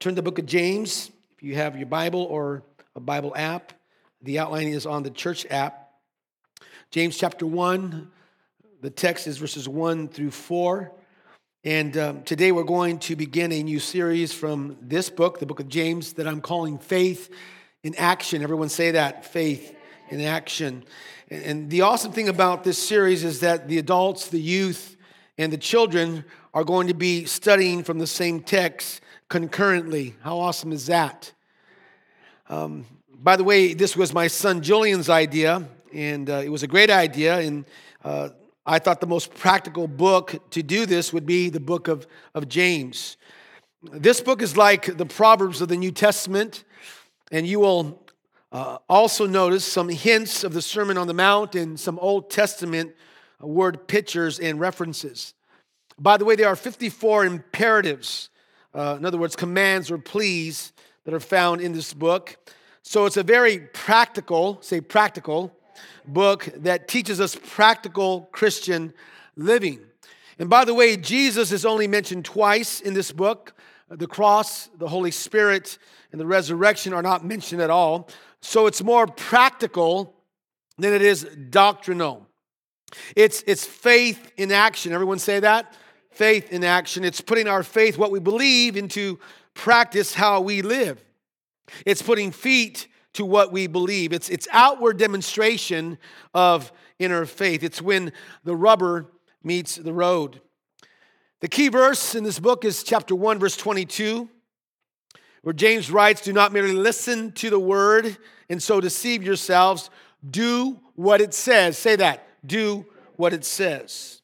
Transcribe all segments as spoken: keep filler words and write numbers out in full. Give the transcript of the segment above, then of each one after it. Turn to the book of James, if you have your Bible or a Bible app. The outline is on the church app. James chapter one, the text is verses one through four. And um, today we're going to begin a new series from this book, the book of James, that I'm calling Faith in Action. Everyone say that, Faith in Action. And, and the awesome thing about this series is that the adults, the youth, and the children are going to be studying from the same text concurrently. How awesome is that? Um, by the way, this was my son Julian's idea, and uh, it was a great idea, and uh, I thought the most practical book to do this would be the book of, of James. This book is like the Proverbs of the New Testament, and you will uh, also notice some hints of the Sermon on the Mount and some Old Testament word pictures and references. By the way, there are fifty-four imperatives. Uh, in other words, commands or pleas that are found in this book. So it's a very practical, say practical, book that teaches us practical Christian living. And by the way, Jesus is only mentioned twice in this book. The cross, the Holy Spirit, and the resurrection are not mentioned at all. So it's more practical than it is doctrinal. It's, it's faith in action. Everyone say that? Faith in action. It's putting our faith, what we believe, into practice, how we live. It's putting feet to what we believe. It's it's outward demonstration of inner faith. It's when the rubber meets the road. The key verse in this book is chapter one, verse twenty-two, where James writes, "Do not merely listen to the word and so deceive yourselves. Do what it says." Say that. Do what it says.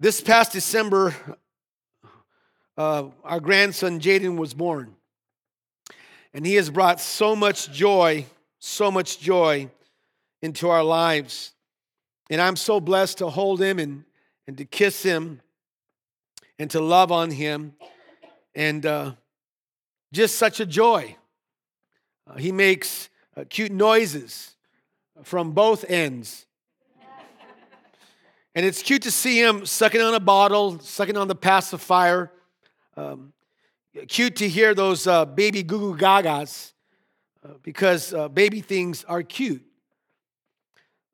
This past December, uh, our grandson Jaden was born, and he has brought so much joy, so much joy into our lives, and I'm so blessed to hold him and, and to kiss him and to love on him, and uh, just such a joy. Uh, he makes uh, cute noises from both ends. And it's cute to see him sucking on a bottle, sucking on the pacifier. Um, cute to hear those uh, baby goo goo gagas uh, because uh, baby things are cute.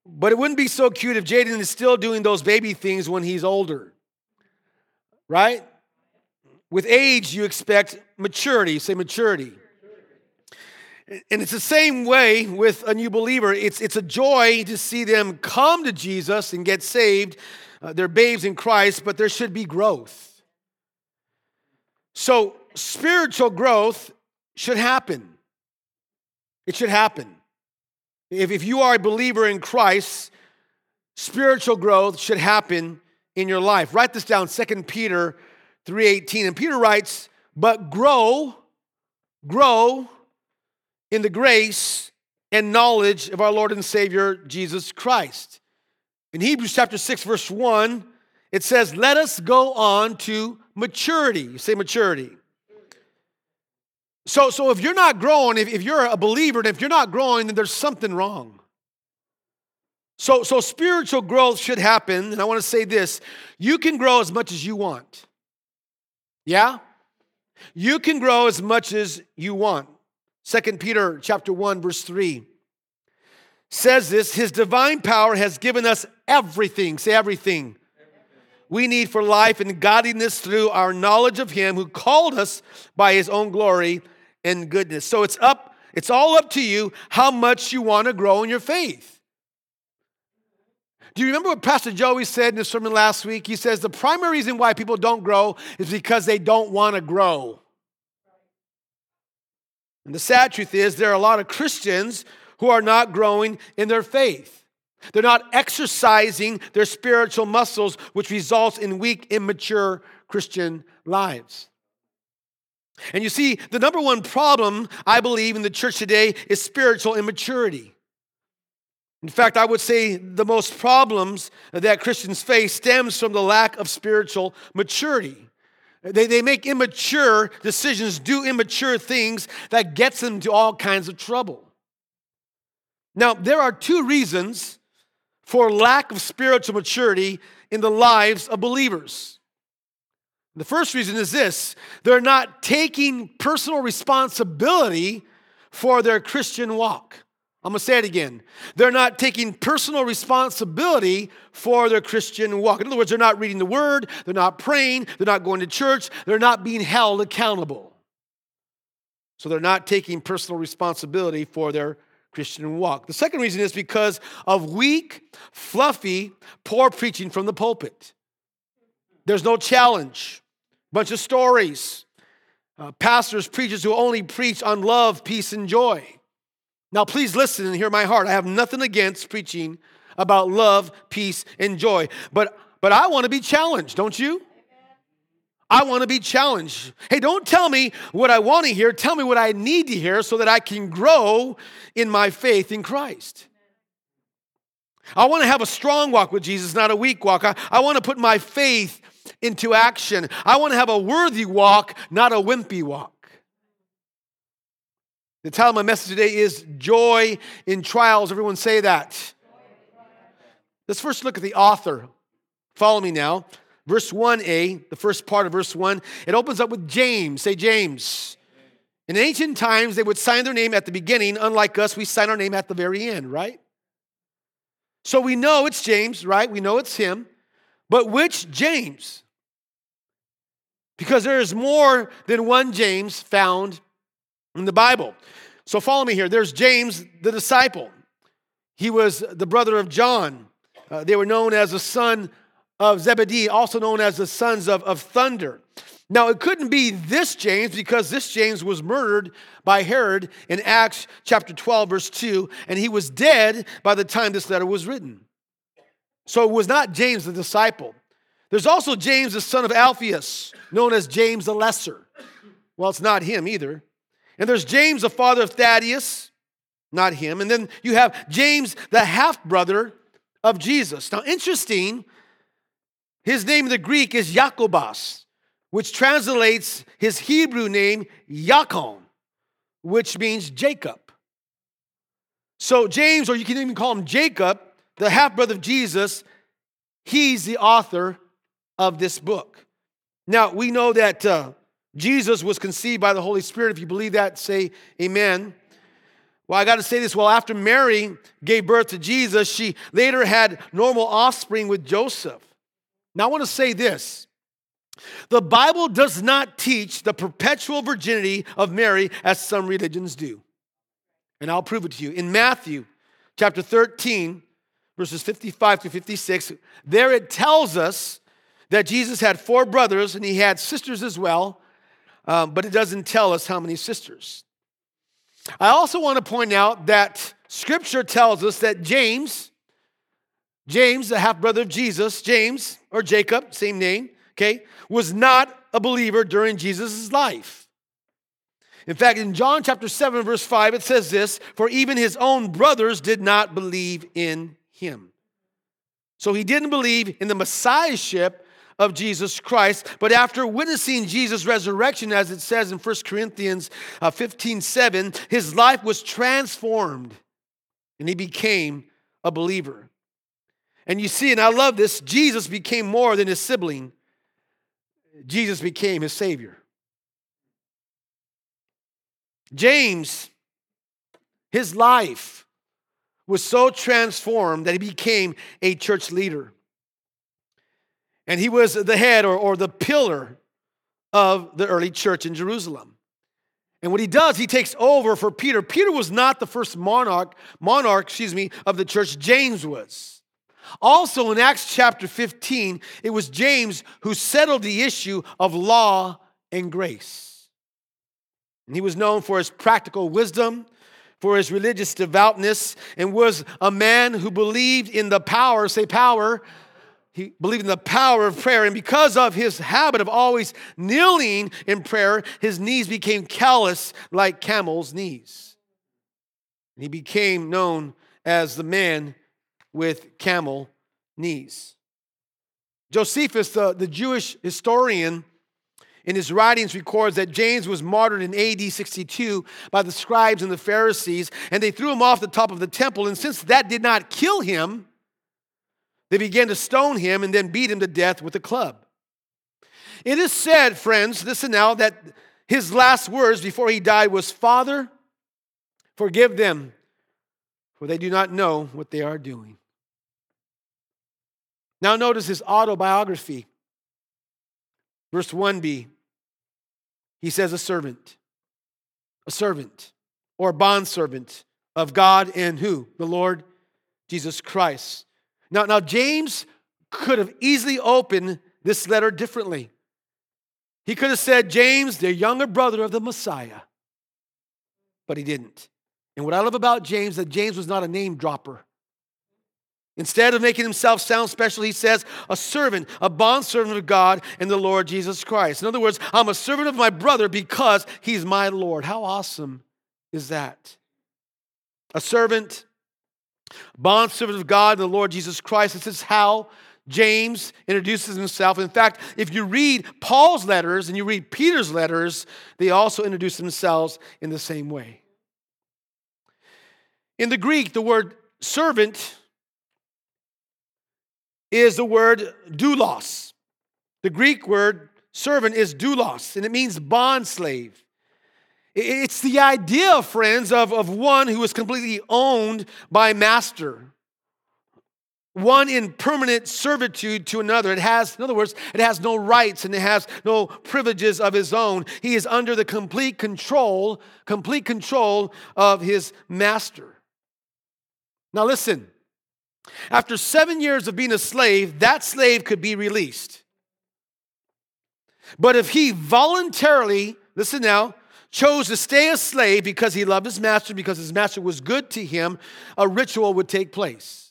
But it wouldn't be so cute if Jaden is still doing those baby things when he's older, right? With age, you expect maturity. Say maturity. And it's the same way with a new believer. It's, it's a joy to see them come to Jesus and get saved. Uh, they're babes in Christ, but there should be growth. So spiritual growth should happen. It should happen. If, if you are a believer in Christ, spiritual growth should happen in your life. Write this down, Second Peter three eighteen. And Peter writes, "But grow, grow, in the grace and knowledge of our Lord and Savior, Jesus Christ." In Hebrews chapter six, verse one, it says, "Let us go on to maturity." You say maturity. So, so if you're not growing, if, if you're a believer, and if you're not growing, then there's something wrong. So, so spiritual growth should happen, and I want to say this. You can grow as much as you want. Yeah? You can grow as much as you want. Second Peter chapter one, verse three says this, "His divine power has given us everything," say everything, "we need for life and godliness through our knowledge of him who called us by his own glory and goodness." So it's up, it's all up to you how much you want to grow in your faith. Do you remember what Pastor Joey said in his sermon last week? He says the primary reason why people don't grow is because they don't want to grow. And the sad truth is there are a lot of Christians who are not growing in their faith. They're not exercising their spiritual muscles, which results in weak, immature Christian lives. And you see, the number one problem, I believe, in the church today is spiritual immaturity. In fact, I would say the most problems that Christians face stems from the lack of spiritual maturity. They, they make immature decisions, do immature things that gets them to all kinds of trouble. Now, there are two reasons for lack of spiritual maturity in the lives of believers. The first reason is this: they're not taking personal responsibility for their Christian walk. I'm going to say it again. They're not taking personal responsibility for their Christian walk. In other words, they're not reading the Word, they're not praying, they're not going to church, they're not being held accountable. So they're not taking personal responsibility for their Christian walk. The second reason is because of weak, fluffy, poor preaching from the pulpit. There's no challenge, bunch of stories. Uh, pastors, preachers who only preach on love, peace, and joy. Now, please listen and hear my heart. I have nothing against preaching about love, peace, and joy. But, but I want to be challenged, don't you? I want to be challenged. Hey, don't tell me what I want to hear. Tell me what I need to hear so that I can grow in my faith in Christ. I want to have a strong walk with Jesus, not a weak walk. I, I want to put my faith into action. I want to have a worthy walk, not a wimpy walk. The title of my message today is Joy in Trials. Everyone say that. Let's first look at the author. Follow me now. Verse one A, the first part of verse one, it opens up with James. Say James. In ancient times, they would sign their name at the beginning. Unlike us, we sign our name at the very end, right? So we know it's James, right? We know it's him. But which James? Because there is more than one James found in the Bible. So follow me here. There's James, the disciple. He was the brother of John. Uh, they were known as the son of Zebedee, also known as the sons of, of thunder. Now, it couldn't be this James because this James was murdered by Herod in Acts chapter twelve, verse two, and he was dead by the time this letter was written. So it was not James, the disciple. There's also James, the son of Alphaeus, known as James the Lesser. Well, it's not him either. And there's James, the father of Thaddeus, not him. And then you have James, the half-brother of Jesus. Now, interesting, his name in the Greek is Yakobus, which translates his Hebrew name, Yakob, which means Jacob. So James, or you can even call him Jacob, the half-brother of Jesus, he's the author of this book. Now, we know that Uh, Jesus was conceived by the Holy Spirit. If you believe that, say amen. Well, I got to say this. Well, after Mary gave birth to Jesus, she later had normal offspring with Joseph. Now, I want to say this. The Bible does not teach the perpetual virginity of Mary as some religions do. And I'll prove it to you. In Matthew chapter thirteen, verses fifty-five through fifty-six, there it tells us that Jesus had four brothers and he had sisters as well. Um, but it doesn't tell us how many sisters. I also want to point out that Scripture tells us that James, James, the half-brother of Jesus, James, or Jacob, same name, okay, was not a believer during Jesus' life. In fact, in John chapter seven, verse five, it says this, "For even his own brothers did not believe in him." So he didn't believe in the Messiahship of Jesus Christ, but after witnessing Jesus' resurrection, as it says in First Corinthians fifteen seven, his life was transformed and he became a believer. And you see, and I love this, Jesus became more than his sibling. Jesus became his Savior. James, his life was so transformed that he became a church leader. And he was the head or, or the pillar of the early church in Jerusalem. And what he does, he takes over for Peter. Peter was not the first monarch, monarch, excuse me, of the church. James was. Also in Acts chapter fifteen, it was James who settled the issue of law and grace. And he was known for his practical wisdom, for his religious devoutness, and was a man who believed in the power, say power, he believed in the power of prayer, and because of his habit of always kneeling in prayer, his knees became callous like camels' knees. And he became known as the man with camel knees. Josephus, the, the Jewish historian, in his writings records that James was martyred in A D sixty-two by the scribes and the Pharisees, and they threw him off the top of the temple, and since that did not kill him, they began to stone him and then beat him to death with a club. It is said, friends, listen now, that his last words before he died was, "Father, forgive them, for they do not know what they are doing." Now notice his autobiography. Verse one b, he says a servant, a servant or a bondservant of God and who? The Lord Jesus Christ. Now, now James could have easily opened this letter differently. He could have said, James, the younger brother of the Messiah. But he didn't. And what I love about James, that James was not a name dropper. Instead of making himself sound special, he says, a servant, a bondservant of God and the Lord Jesus Christ. In other words, I'm a servant of my brother because he's my Lord. How awesome is that? A servant, bondservant of God and the Lord Jesus Christ. This is how James introduces himself. In fact, if you read Paul's letters and you read Peter's letters, they also introduce themselves in the same way. In the Greek, the word servant is the word doulos. The Greek word servant is doulos, and it means bond slave. It's the idea, friends, of, of one who is completely owned by master, one in permanent servitude to another. It has, in other words, it has no rights and it has no privileges of his own. He is under the complete control, complete control of his master. Now listen. After seven years of being a slave, that slave could be released. But if he voluntarily, listen now, chose to stay a slave because he loved his master, because his master was good to him, a ritual would take place.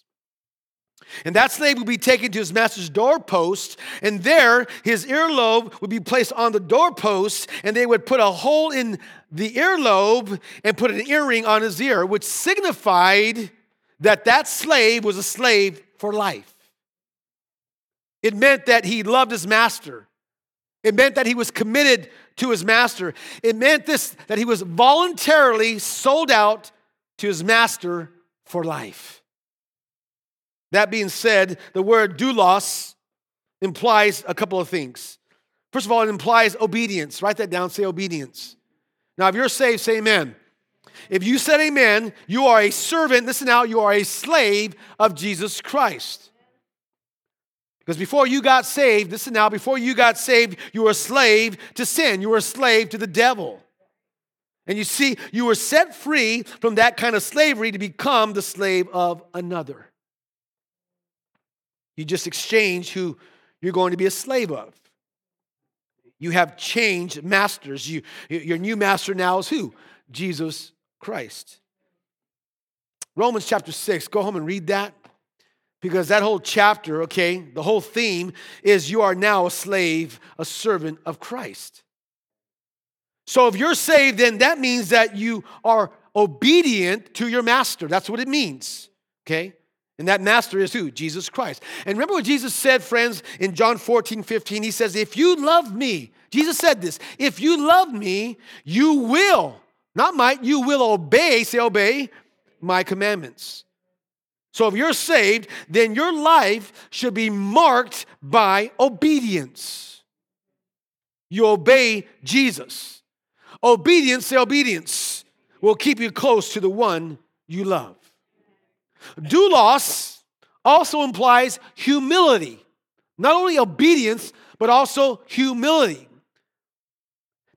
And that slave would be taken to his master's doorpost, and there his earlobe would be placed on the doorpost, and they would put a hole in the earlobe and put an earring on his ear, which signified that that slave was a slave for life. It meant that he loved his master. It meant that he was committed to his master. It meant this, that he was voluntarily sold out to his master for life. That being said, the word doulos implies a couple of things. First of all, it implies obedience. Write that down, say obedience. Now, if you're saved, say amen. If you said amen, you are a servant, listen now, you are a slave of Jesus Christ. Because before you got saved, listen now, before you got saved, you were a slave to sin. You were a slave to the devil. And you see, you were set free from that kind of slavery to become the slave of another. You just exchange who you're going to be a slave of. You have changed masters. You, your new master now is who? Jesus Christ. Romans chapter six, go home and read that, because that whole chapter, okay, the whole theme is you are now a slave, a servant of Christ. So if you're saved, then that means that you are obedient to your master. That's what it means, okay? And that master is who? Jesus Christ. And remember what Jesus said, friends, in John fourteen fifteen, he says, if you love me, Jesus said this, if you love me, you will, not might, you will obey, say obey, my commandments. So if you're saved, then your life should be marked by obedience. You obey Jesus. Obedience, say obedience, will keep you close to the one you love. Doulos also implies humility. Not only obedience, but also humility.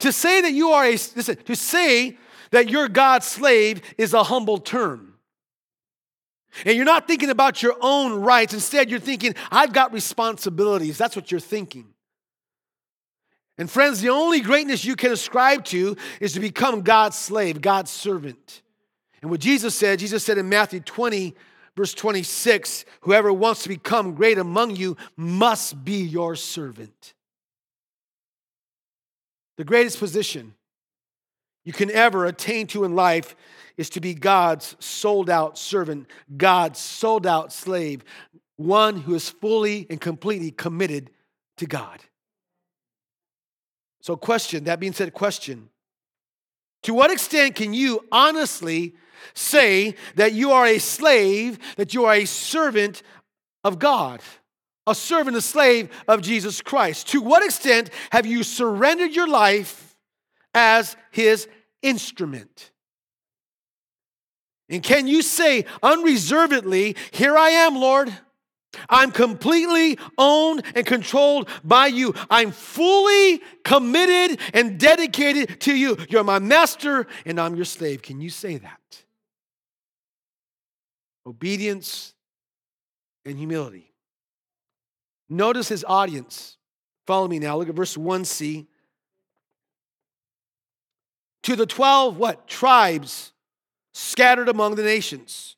To say that you are a, listen, to say that you're God's slave is a humble term. And you're not thinking about your own rights. Instead, you're thinking, I've got responsibilities. That's what you're thinking. And friends, the only greatness you can ascribe to is to become God's slave, God's servant. And what Jesus said, Jesus said in Matthew twenty, verse twenty-six, whoever wants to become great among you must be your servant. The greatest position you can ever attain to in life is to be God's sold-out servant, God's sold-out slave, one who is fully and completely committed to God. So question, that being said, question, to what extent can you honestly say that you are a slave, that you are a servant of God? a servant, a slave of Jesus Christ? To what extent have you surrendered your life as his instrument? And can you say unreservedly, here I am, Lord. I'm completely owned and controlled by you. I'm fully committed and dedicated to you. You're my master and I'm your slave. Can you say that? Obedience and humility. Notice his audience. Follow me now. Look at verse one c. To the twelve, what? Tribes scattered among the nations.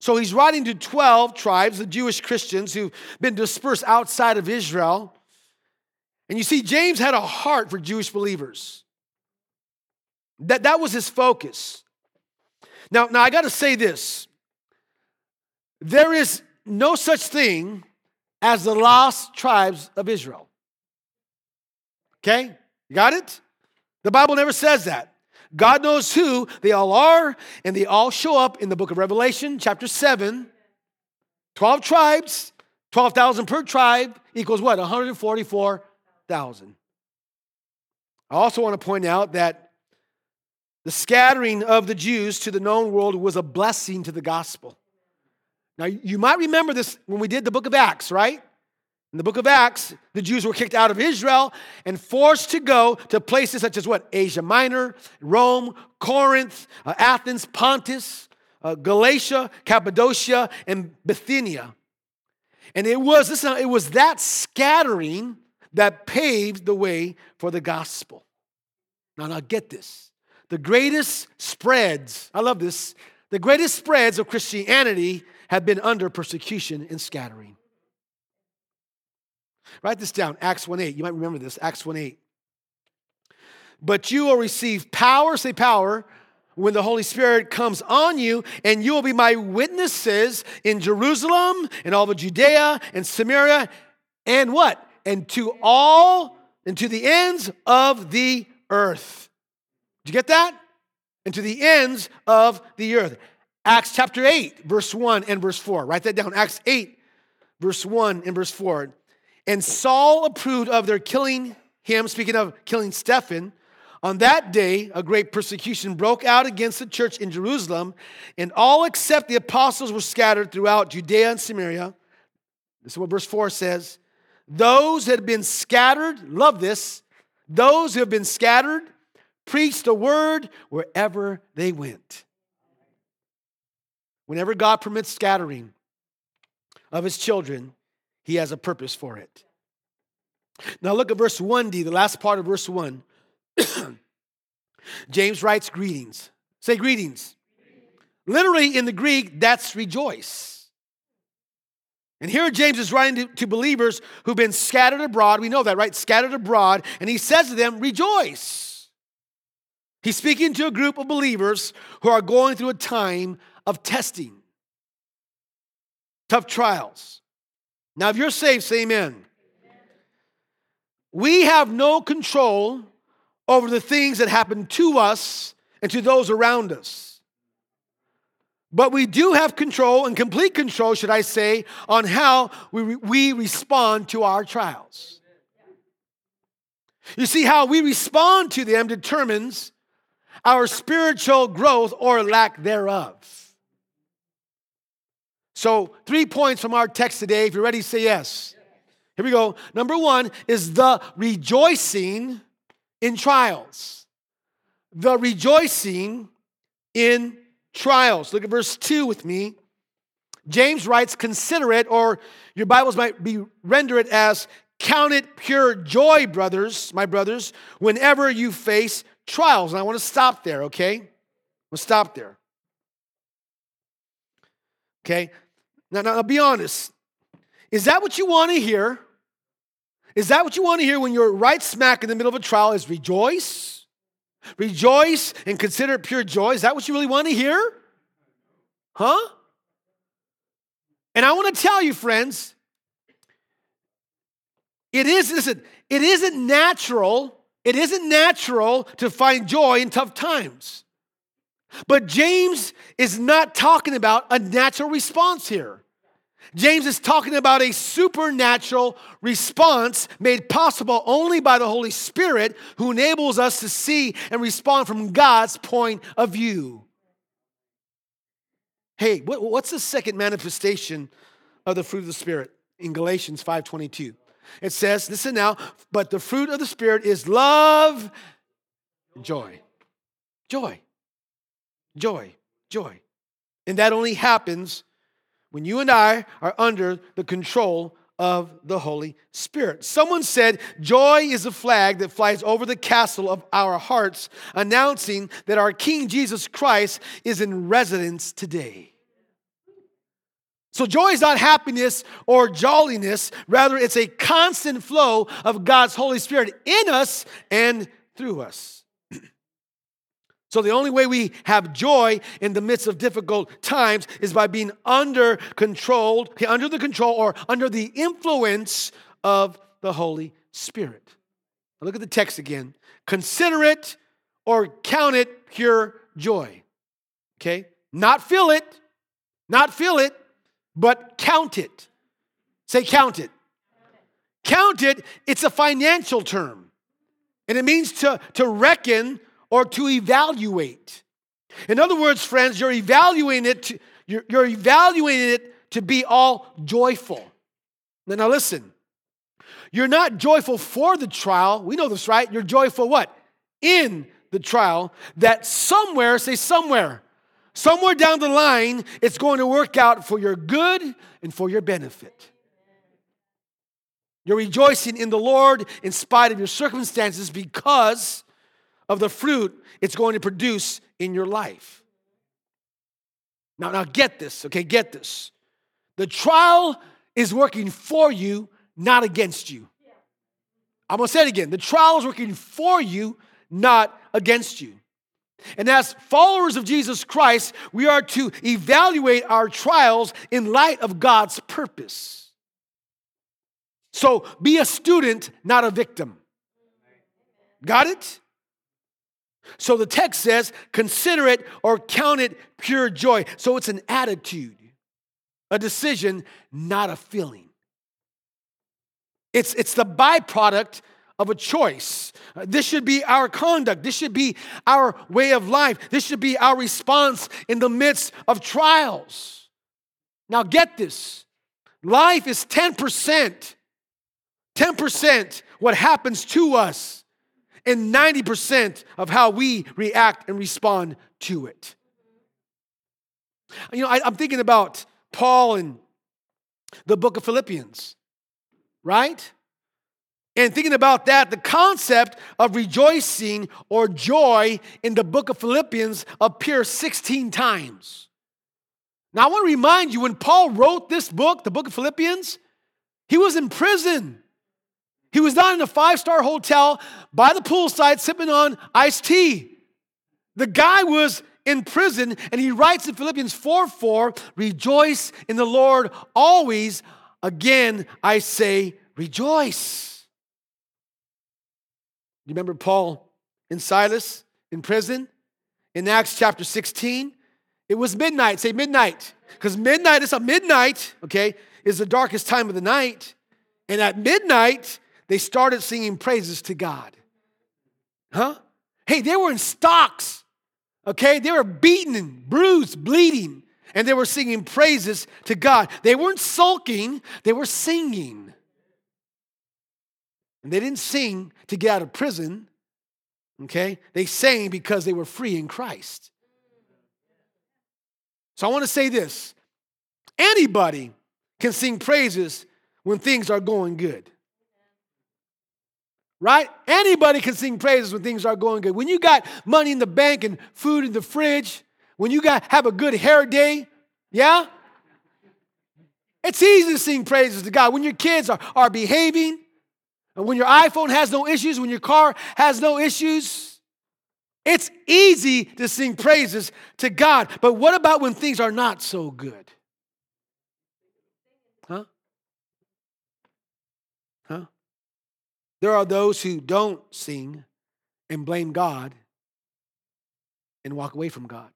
So he's writing to twelve tribes, the Jewish Christians who've been dispersed outside of Israel. And you see, James had a heart for Jewish believers. That, that was his focus. Now, now I got to say this. There is no such thing as the lost tribes of Israel. Okay? You got it? The Bible never says that. God knows who they all are, and they all show up in the book of Revelation, chapter seven. twelve tribes, twelve thousand per tribe equals what? one hundred forty-four thousand. I also want to point out that the scattering of the Jews to the known world was a blessing to the gospel. Now, you might remember this when we did the book of Acts, right? In the book of Acts, the Jews were kicked out of Israel and forced to go to places such as what? Asia Minor, Rome, Corinth, uh, Athens, Pontus, uh, Galatia, Cappadocia, and Bithynia. And it was, listen, it was that scattering that paved the way for the gospel. Now, now get this. The greatest spreads, I love this, the greatest spreads of Christianity have been under persecution and scattering. Write this down, Acts one eight. You might remember this, Acts one eight. But you will receive power, say power, when the Holy Spirit comes on you, and you will be my witnesses in Jerusalem and all of Judea and Samaria and what? And to all, and to the ends of the earth. Did you get that? And to the ends of the earth. Acts chapter eight, verse one and verse four. Write that down, Acts eight, verse one and verse four. And Saul approved of their killing him, speaking of killing Stephen. On that day, a great persecution broke out against the church in Jerusalem, and all except the apostles were scattered throughout Judea and Samaria. This is what verse four says. Those that had been scattered, love this, those who have been scattered preached the word wherever they went. Whenever God permits scattering of his children, he has a purpose for it. Now look at verse one d, the last part of verse one. James writes greetings. Say greetings. Literally in the Greek, that's rejoice. And here James is writing to, to believers who've been scattered abroad. We know that, right? Scattered abroad. And he says to them, rejoice. He's speaking to a group of believers who are going through a time of testing, tough trials. Now, if you're saved, say amen. Amen. We have no control over the things that happen to us and to those around us. But we do have control, and complete control, should I say, on how we, re- we respond to our trials. You see, how we respond to them determines our spiritual growth or lack thereof. So three points from our text today. If you're ready, say yes. Here we go. Number one is the rejoicing in trials. The rejoicing in trials. Look at verse two with me. James writes, consider it, or your Bibles might be render it as, count it pure joy, brothers, my brothers, whenever you face trials. And I want to stop there, okay? We'll stop there. Okay? Now, now, I'll be honest. Is that what you want to hear? Is that what you want to hear when you're right smack in the middle of a trial is rejoice? Rejoice and consider it pure joy. Is that what you really want to hear? Huh? And I want to tell you, friends, it is, listen, it isn't natural, it isn't natural to find joy in tough times. But James is not talking about a natural response here. James is talking about a supernatural response made possible only by the Holy Spirit, who enables us to see and respond from God's point of view. Hey, what's the second manifestation of the fruit of the Spirit in Galatians five twenty-two? It says, listen now, but the fruit of the Spirit is love, joy, joy, joy, joy. And that only happens when you and I are under the control of the Holy Spirit. Someone said, joy is a flag that flies over the castle of our hearts, announcing that our King Jesus Christ is in residence today. So joy is not happiness or jolliness. Rather, it's a constant flow of God's Holy Spirit in us and through us. So the only way we have joy in the midst of difficult times is by being under control, under the control or under the influence of the Holy Spirit. Now look at the text again. Consider it or count it pure joy. Okay? Not feel it. Not feel it. But count it. Say count it. Count it, it's a financial term. And it means to, to reckon or to evaluate. In other words, friends, you're evaluating it to, you're, you're evaluating it to be all joyful. Now, now listen, you're not joyful for the trial. We know this, right? You're joyful what? In the trial, that somewhere, say somewhere, Somewhere down the line, it's going to work out for your good and for your benefit. You're rejoicing in the Lord in spite of your circumstances because of the fruit it's going to produce in your life. Now, now get this, okay, get this. The trial is working for you, not against you. I'm going to say it again. The trial is working for you, not against you. And as followers of Jesus Christ, we are to evaluate our trials in light of God's purpose. So be a student, not a victim. Got it? So the text says, consider it or count it pure joy. So it's an attitude, a decision, not a feeling. It's, it's the byproduct of a choice. This should be our conduct. This should be our way of life. This should be our response in the midst of trials. Now get this. Life is ten percent. ten percent what happens to us and ninety percent of how we react and respond to it. You know, I, I'm thinking about Paul in the book of Philippians, right? And thinking about that, the concept of rejoicing or joy in the book of Philippians appears sixteen times. Now, I want to remind you, when Paul wrote this book, the book of Philippians, he was in prison. He was not in a five-star hotel by the poolside sipping on iced tea. The guy was in prison, and he writes in Philippians four four, rejoice in the Lord always. Again, I say rejoice. You remember Paul and Silas in prison? In Acts chapter sixteen, it was midnight. Say midnight. Because midnight is a midnight, okay, is the darkest time of the night. And at midnight, they started singing praises to God. Huh? Hey, they were in stocks, okay? They were beaten, bruised, bleeding, and they were singing praises to God. They weren't sulking, they were singing. And they didn't sing to get out of prison, okay? They sang because they were free in Christ. So I want to say this. Anybody can sing praises when things are going good. Right? Anybody can sing praises when things are going good. When you got money in the bank and food in the fridge, when you got have a good hair day, yeah? It's easy to sing praises to God. When your kids are, are behaving, and when your iPhone has no issues, when your car has no issues, it's easy to sing praises to God. But what about when things are not so good? Huh? Huh? There are those who don't sing and blame God and walk away from God.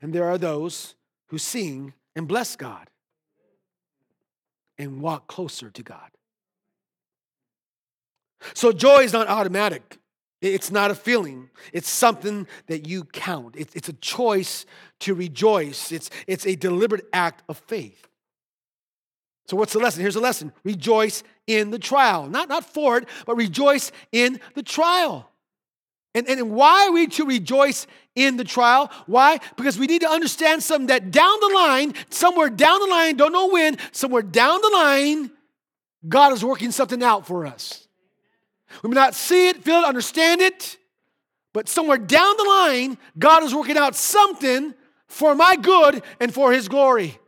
And there are those who sing and bless God and walk closer to God. So joy is not automatic. It's not a feeling. It's something that you count. It's, it's a choice to rejoice. It's, it's a deliberate act of faith. So what's the lesson? Here's the lesson. Rejoice in the trial. Not, not for it, but rejoice in the trial. And, and why are we to rejoice in the trial? Why? Because we need to understand something that down the line, somewhere down the line, don't know when, somewhere down the line, God is working something out for us. We may not see it, feel it, understand it, but somewhere down the line, God is working out something for my good and for his glory.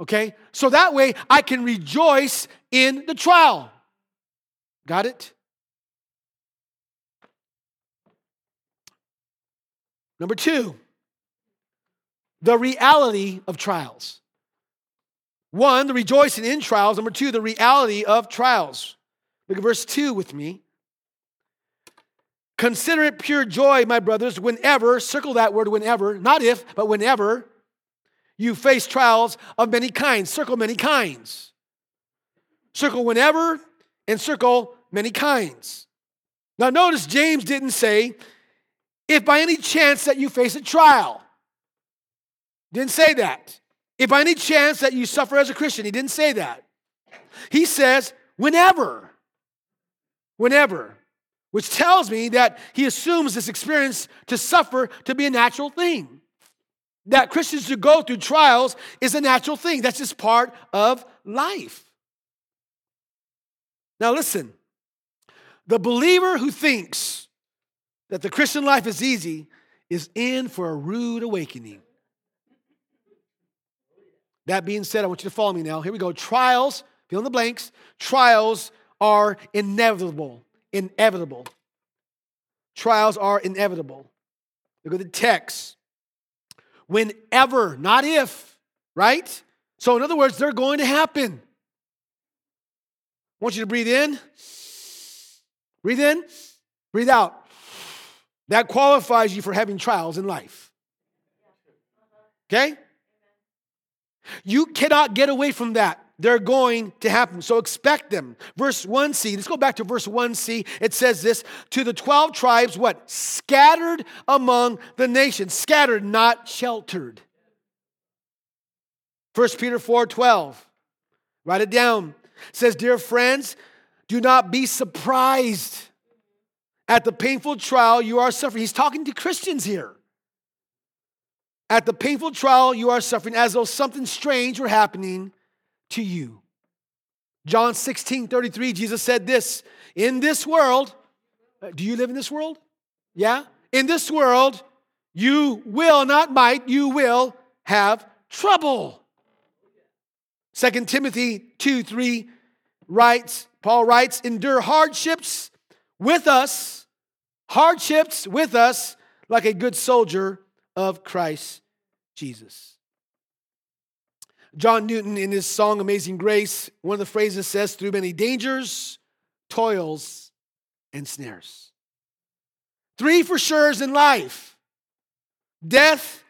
Okay? So that way, I can rejoice in the trial. Got it? Number two, the reality of trials. One, the rejoicing in trials. Number two, the reality of trials. Look at verse two with me. Consider it pure joy, my brothers, whenever, circle that word whenever, not if, but whenever you face trials of many kinds. Circle many kinds. Circle whenever and circle many kinds. Now notice James didn't say, if by any chance that you face a trial. Didn't say that. If by any chance that you suffer as a Christian. He didn't say that. He says, whenever. Whenever, which tells me that he assumes this experience to suffer to be a natural thing. That Christians to go through trials is a natural thing. That's just part of life. Now listen, the believer who thinks that the Christian life is easy is in for a rude awakening. That being said, I want you to follow me now. Here we go. Trials, fill in the blanks, trials are inevitable, inevitable. Trials are inevitable. Look at the text. Whenever, not if, right? So in other words, they're going to happen. I want you to breathe in, breathe in, breathe out. That qualifies you for having trials in life. Okay? You cannot get away from that. They're going to happen. So expect them. Verse one C, let's go back to verse one C. It says this, to the twelve tribes, what? Scattered among the nations. Scattered, not sheltered. First Peter four twelve. Write it down. It says, dear friends, do not be surprised at the painful trial you are suffering. He's talking to Christians here. At the painful trial you are suffering, as though something strange were happening to you. John sixteen thirty-three, Jesus said this, in this world, do you live in this world? Yeah? In this world, you will, not might, you will have trouble. Second Timothy two three writes, Paul writes, endure hardships with us, hardships with us, like a good soldier of Christ Jesus. John Newton, in his song, Amazing Grace, one of the phrases says, through many dangers, toils, and snares. Three for sure's in life, death,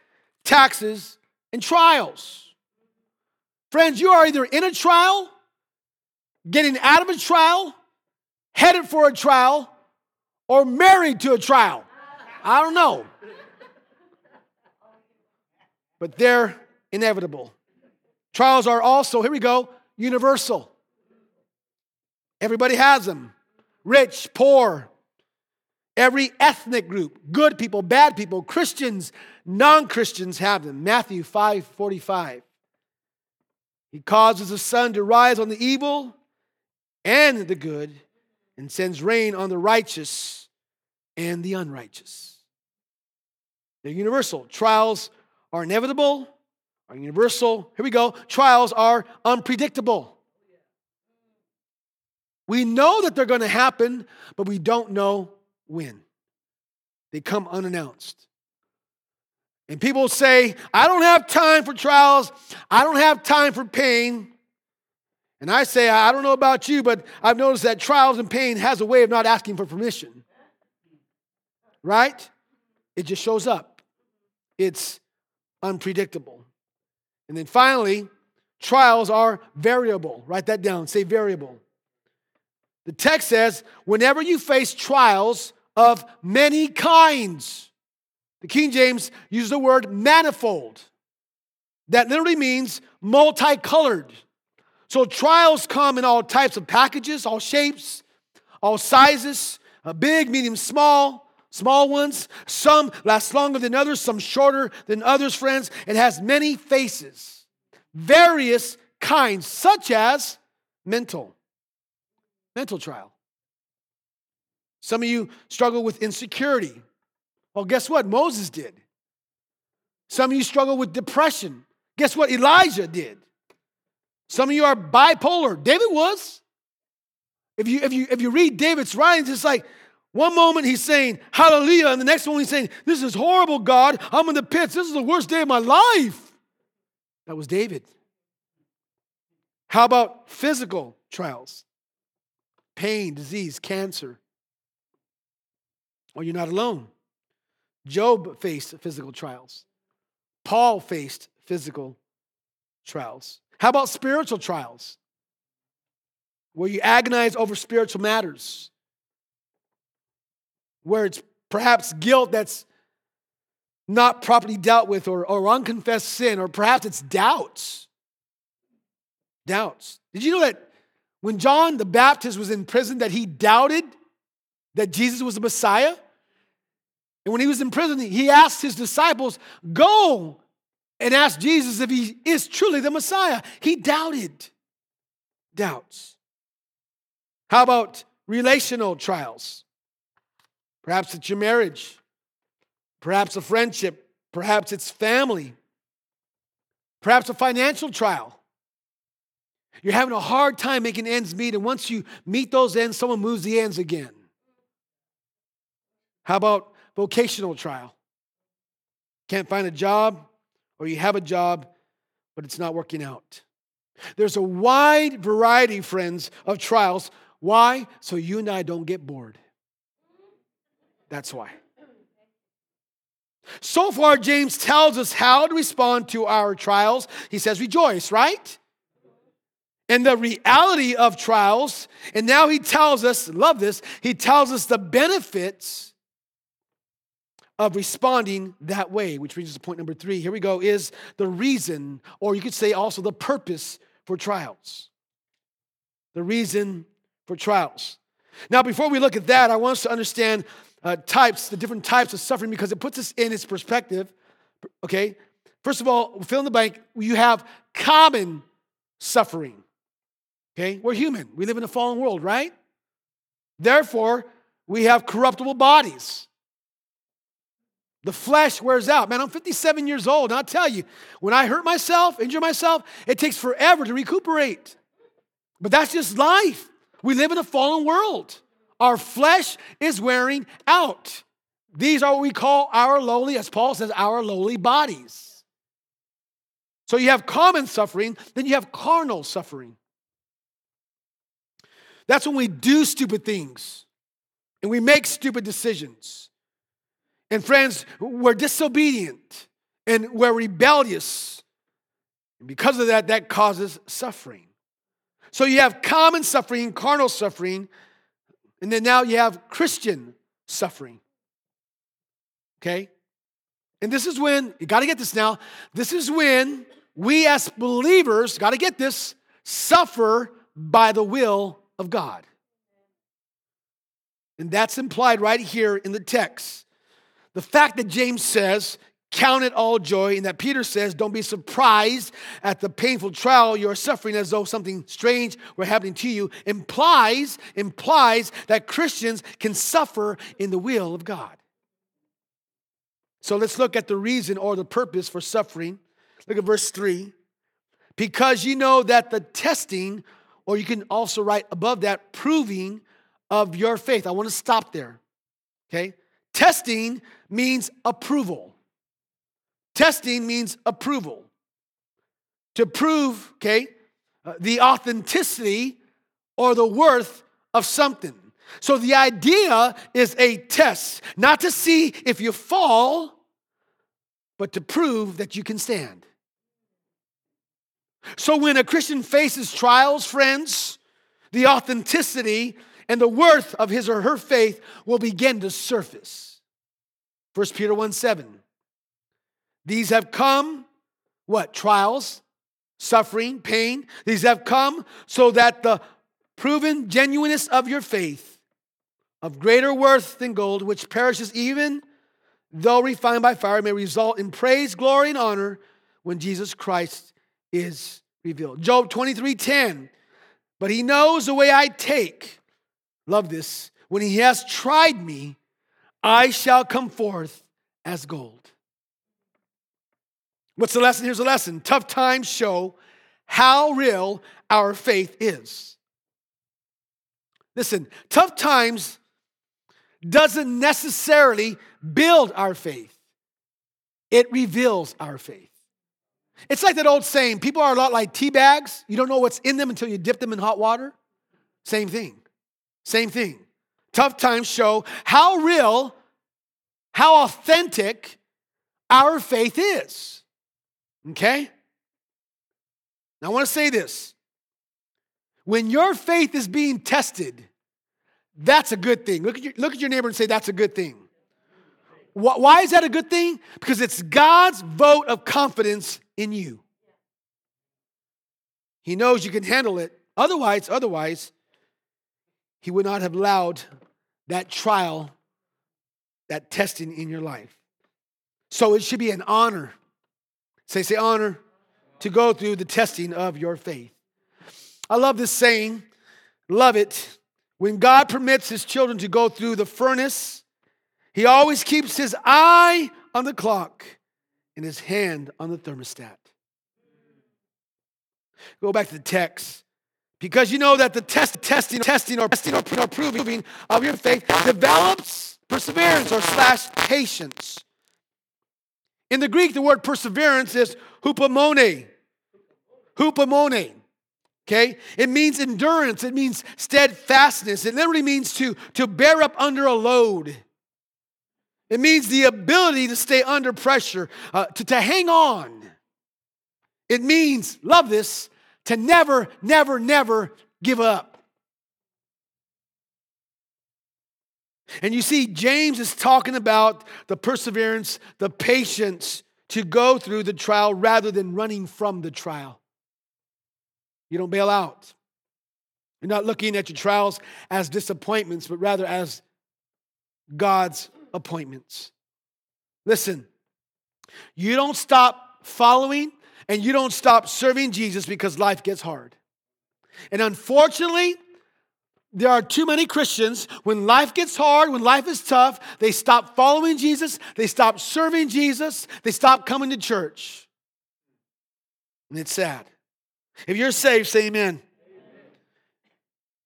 taxes, and trials. Friends, you are either in a trial, getting out of a trial, headed for a trial, or married to a trial. I don't know. But they're inevitable. Trials are also, here we go, universal. Everybody has them. Rich, poor, every ethnic group, good people, bad people, Christians, non-Christians have them. Matthew five forty-five. He causes the sun to rise on the evil and the good and sends rain on the righteous and the unrighteous. They're universal. Trials are inevitable. Are universal. Here we go. Trials are unpredictable. We know that they're going to happen, but we don't know when. They come unannounced. And people say, I don't have time for trials. I don't have time for pain. And I say, I don't know about you, but I've noticed that trials and pain has a way of not asking for permission. Right? It just shows up. It's unpredictable. And then finally, trials are variable. Write that down. Say variable. The text says, whenever you face trials of many kinds. The King James uses the word manifold. That literally means multicolored. So trials come in all types of packages, all shapes, all sizes, big, medium, small, small ones. Some last longer than others, some shorter than others, friends. It has many faces, various kinds, such as mental, mental trial. Some of you struggle with insecurity. Well, guess what? Moses did. Some of you struggle with depression. Guess what? Elijah did. Some of you are bipolar. David was. If you, if you, if you read David's writings, it's like one moment he's saying, hallelujah, and the next moment he's saying, this is horrible, God. I'm in the pits. This is the worst day of my life. That was David. How about physical trials? Pain, disease, cancer. Well, you're not alone. Job faced physical trials. Paul faced physical trials. How about spiritual trials? Where you agonize over spiritual matters. Where it's perhaps guilt that's not properly dealt with, or, or unconfessed sin, or perhaps it's doubts. Doubts. Did you know that when John the Baptist was in prison that he doubted that Jesus was the Messiah? And when he was in prison, he asked his disciples, go and ask Jesus if he is truly the Messiah. He doubted. Doubts. How about relational trials? Perhaps it's your marriage. Perhaps a friendship. Perhaps it's family. Perhaps a financial trial. You're having a hard time making ends meet, and once you meet those ends, someone moves the ends again. How about vocational trial? Can't find a job, or you have a job, but it's not working out. There's a wide variety, friends, of trials. Why? So you and I don't get bored. That's why. So far, James tells us how to respond to our trials. He says, rejoice, right? And the reality of trials. And now he tells us, love this, he tells us the benefits of responding that way, which brings us to point number three. Here we go, is the reason, or you could say also the purpose for trials. The reason for trials. Now, before we look at that, I want us to understand uh, types, the different types of suffering, because it puts us in its perspective, okay? First of all, fill in the blank, you have common suffering, okay? We're human. We live in a fallen world, right? Therefore, we have corruptible bodies. The flesh wears out. Man, I'm fifty-seven years old, and I'll tell you, when I hurt myself, injure myself, it takes forever to recuperate. But that's just life. We live in a fallen world. Our flesh is wearing out. These are what we call our lowly, as Paul says, our lowly bodies. So you have common suffering, then you have carnal suffering. That's when we do stupid things, and we make stupid decisions. And friends, we're disobedient and we're rebellious. And because of that, that causes suffering. So you have common suffering, carnal suffering, and then now you have Christian suffering. Okay? And this is when, you got to get this now, this is when we as believers, got to get this, suffer by the will of God. And that's implied right here in the text. The fact that James says, count it all joy, and that Peter says, don't be surprised at the painful trial you're suffering as though something strange were happening to you, implies, implies that Christians can suffer in the will of God. So let's look at the reason or the purpose for suffering. Look at verse three. Because you know that the testing, or you can also write above that, proving of your faith. I want to stop there, okay? Testing means approval. Testing means approval. To prove, okay, uh, the authenticity or the worth of something. So the idea is a test, not to see if you fall, but to prove that you can stand. So when a Christian faces trials, friends, the authenticity and the worth of his or her faith will begin to surface. First Peter one seven. These have come, what? Trials, suffering, pain. These have come so that the proven genuineness of your faith, of greater worth than gold, which perishes even though refined by fire, may result in praise, glory, and honor when Jesus Christ is revealed. Job twenty-three ten. But he knows the way I take. Love this. When he has tried me, I shall come forth as gold. What's the lesson? Here's the lesson. Tough times show how real our faith is. Listen, tough times doesn't necessarily build our faith. It reveals our faith. It's like that old saying, people are a lot like tea bags. You don't know what's in them until you dip them in hot water. Same thing. Same thing. Tough times show how real, how authentic our faith is. Okay? Now I want to say this. When your faith is being tested, that's a good thing. Look at your, look at your neighbor and say, that's a good thing. Why is that a good thing? Because it's God's vote of confidence in you. He knows you can handle it. Otherwise, otherwise, he would not have allowed that trial, that testing in your life. So it should be an honor. Say, say honor to go through the testing of your faith. I love this saying. Love it. When God permits his children to go through the furnace, he always keeps his eye on the clock and his hand on the thermostat. Go back to the text. Because you know that the test, testing, testing, or testing, or proving of your faith develops perseverance or slash patience. In the Greek, the word perseverance is hupomone. Hupomone. Okay? It means endurance. It means steadfastness. It literally means to, to bear up under a load. It means the ability to stay under pressure, uh, to, to hang on. It means, love this, to never, never, never give up. And you see, James is talking about the perseverance, the patience to go through the trial rather than running from the trial. You don't bail out. You're not looking at your trials as disappointments, but rather as God's appointments. Listen, you don't stop following and you don't stop serving Jesus because life gets hard. And unfortunately, there are too many Christians, when life gets hard, when life is tough, they stop following Jesus, they stop serving Jesus, they stop coming to church. And it's sad. If you're saved, say amen.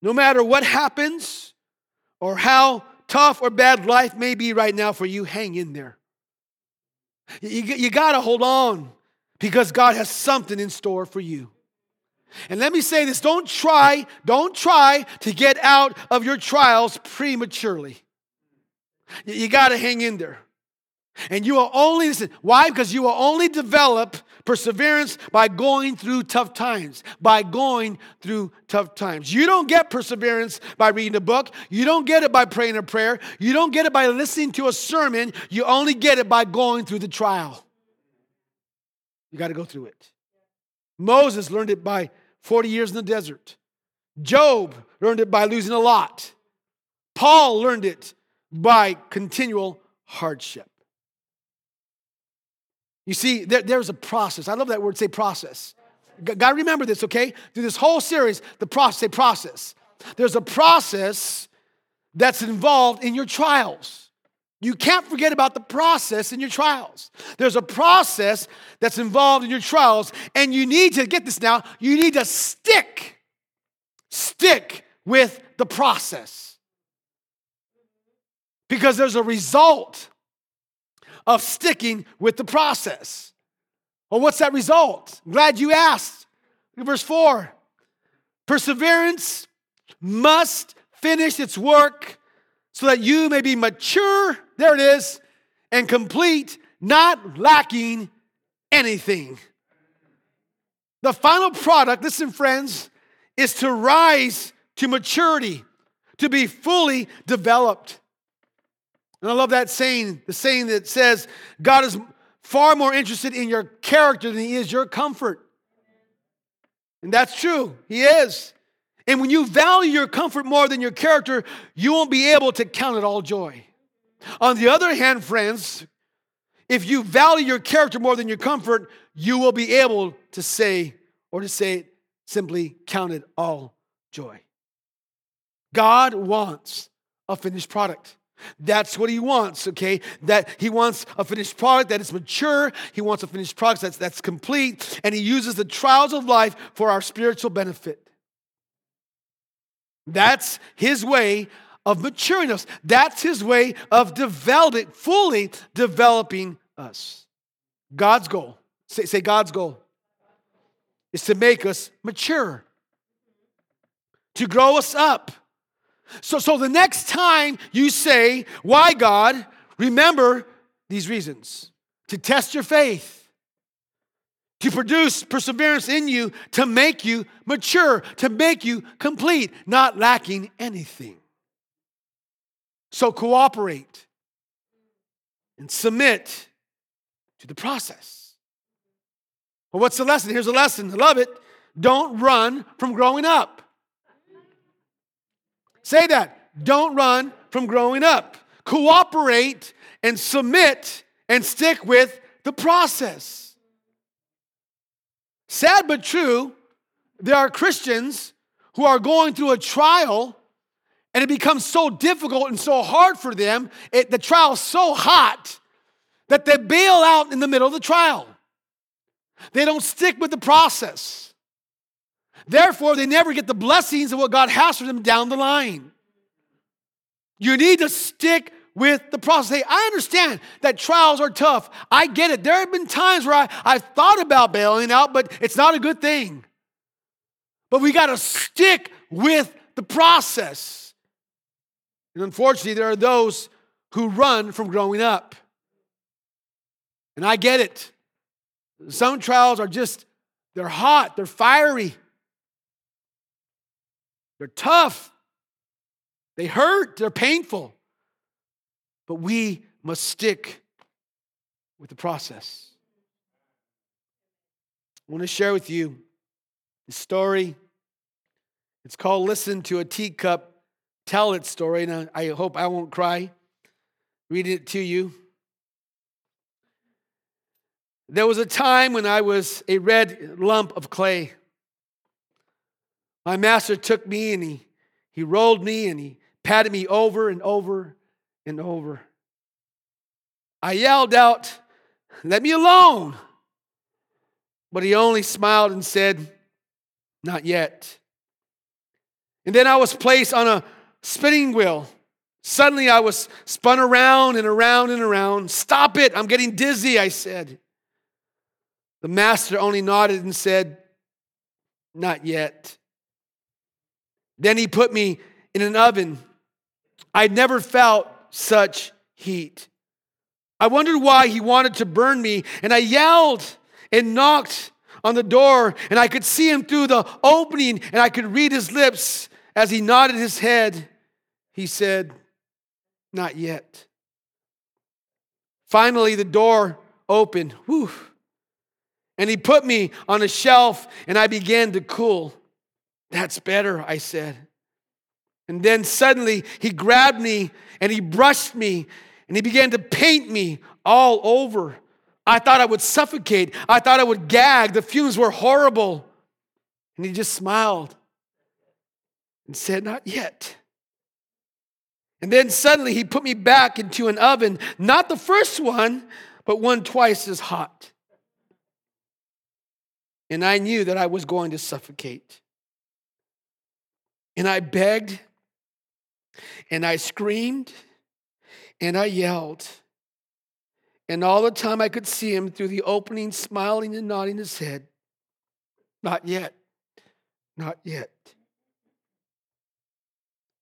No matter what happens or how tough or bad life may be right now for you, hang in there. You, you got to hold on because God has something in store for you. And let me say this, don't try, don't try to get out of your trials prematurely. You, you got to hang in there. And you will only, listen, why? Because you will only develop perseverance by going through tough times, by going through tough times. You don't get perseverance by reading a book. You don't get it by praying a prayer. You don't get it by listening to a sermon. You only get it by going through the trial. You got to go through it. Moses learned it by forty years in the desert. Job learned it by losing a lot. Paul learned it by continual hardship. You see, there, there's a process. I love that word, say process. God, remember this, okay? Through this whole series, the process, say process. There's a process that's involved in your trials. You can't forget about the process in your trials. There's a process that's involved in your trials, and you need to, get this now, you need to stick, stick with the process. Because there's a result of sticking with the process. Well, what's that result? I'm glad you asked. Look at verse four. Perseverance must finish its work so that you may be mature, there it is, and complete, not lacking anything. The final product, listen friends, is to rise to maturity, to be fully developed. And I love that saying, the saying that says, God is far more interested in your character than he is your comfort. And that's true, he is. And when you value your comfort more than your character, you won't be able to count it all joy. On the other hand, friends, if you value your character more than your comfort, you will be able to say, or to say it simply, count it all joy. God wants a finished product. That's what he wants, okay? That he wants a finished product that is mature. He wants a finished product that's, that's complete. And he uses the trials of life for our spiritual benefit. That's his way of maturing us. That's his way of developing, fully developing us. God's goal, say, say God's goal, is to make us mature, to grow us up. So, so the next time you say, why God, remember these reasons. To test your faith, to produce perseverance in you, to make you mature, to make you complete, not lacking anything. So cooperate and submit to the process. Well, what's the lesson? Here's a lesson. I love it. Don't run from growing up. Say that. Don't run from growing up. Cooperate and submit and stick with the process. Sad but true, there are Christians who are going through a trial and it becomes so difficult and so hard for them, it, the trial is so hot that they bail out in the middle of the trial. They don't stick with the process. Therefore, they never get the blessings of what God has for them down the line. You need to stick with the process. Hey, I understand that trials are tough. I get it. There have been times where I, I've thought about bailing out, but it's not a good thing. But we got to stick with the process. And unfortunately, there are those who run from growing up. And I get it. Some trials are just, they're hot, they're fiery. They're tough. They hurt. They're painful. But we must stick with the process. I want to share with you the story. It's called Listen to a Teacup Tell Its Story. And I hope I won't cry reading it to you. There was a time when I was a red lump of clay. My master took me and he, he rolled me and he patted me over and over and over. I yelled out, "Let me alone." But he only smiled and said, "Not yet." And then I was placed on a spinning wheel. Suddenly I was spun around and around and around. "Stop it, I'm getting dizzy," I said. The master only nodded and said, "Not yet." Then he put me in an oven. I'd never felt such heat. I wondered why he wanted to burn me, and I yelled and knocked on the door, and I could see him through the opening, and I could read his lips as he nodded his head. He said, "Not yet." Finally, the door opened, whew, and he put me on a shelf, and I began to cool. "That's better," I said. And then suddenly he grabbed me and he brushed me and he began to paint me all over. I thought I would suffocate. I thought I would gag. The fumes were horrible. And he just smiled and said, "Not yet." And then suddenly he put me back into an oven, not the first one, but one twice as hot. And I knew that I was going to suffocate. And I begged, and I screamed, and I yelled. And all the time I could see him through the opening, smiling and nodding his head. "Not yet, not yet."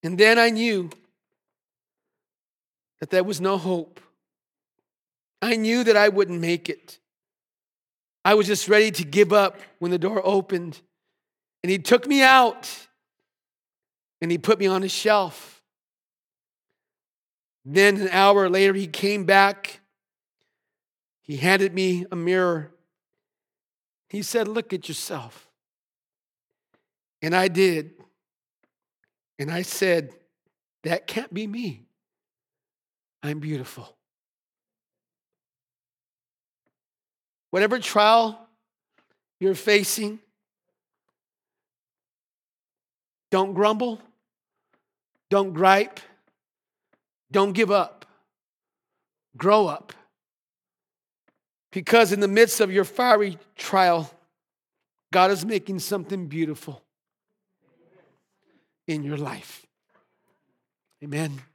And then I knew that there was no hope. I knew that I wouldn't make it. I was just ready to give up when the door opened. And he took me out and he put me on his shelf. Then an hour later, he came back. He handed me a mirror. He said, "Look at yourself." And I did. And I said, "That can't be me. I'm beautiful." Whatever trial you're facing, don't grumble, don't gripe, don't give up. Grow up. Because in the midst of your fiery trial, God is making something beautiful in your life. Amen.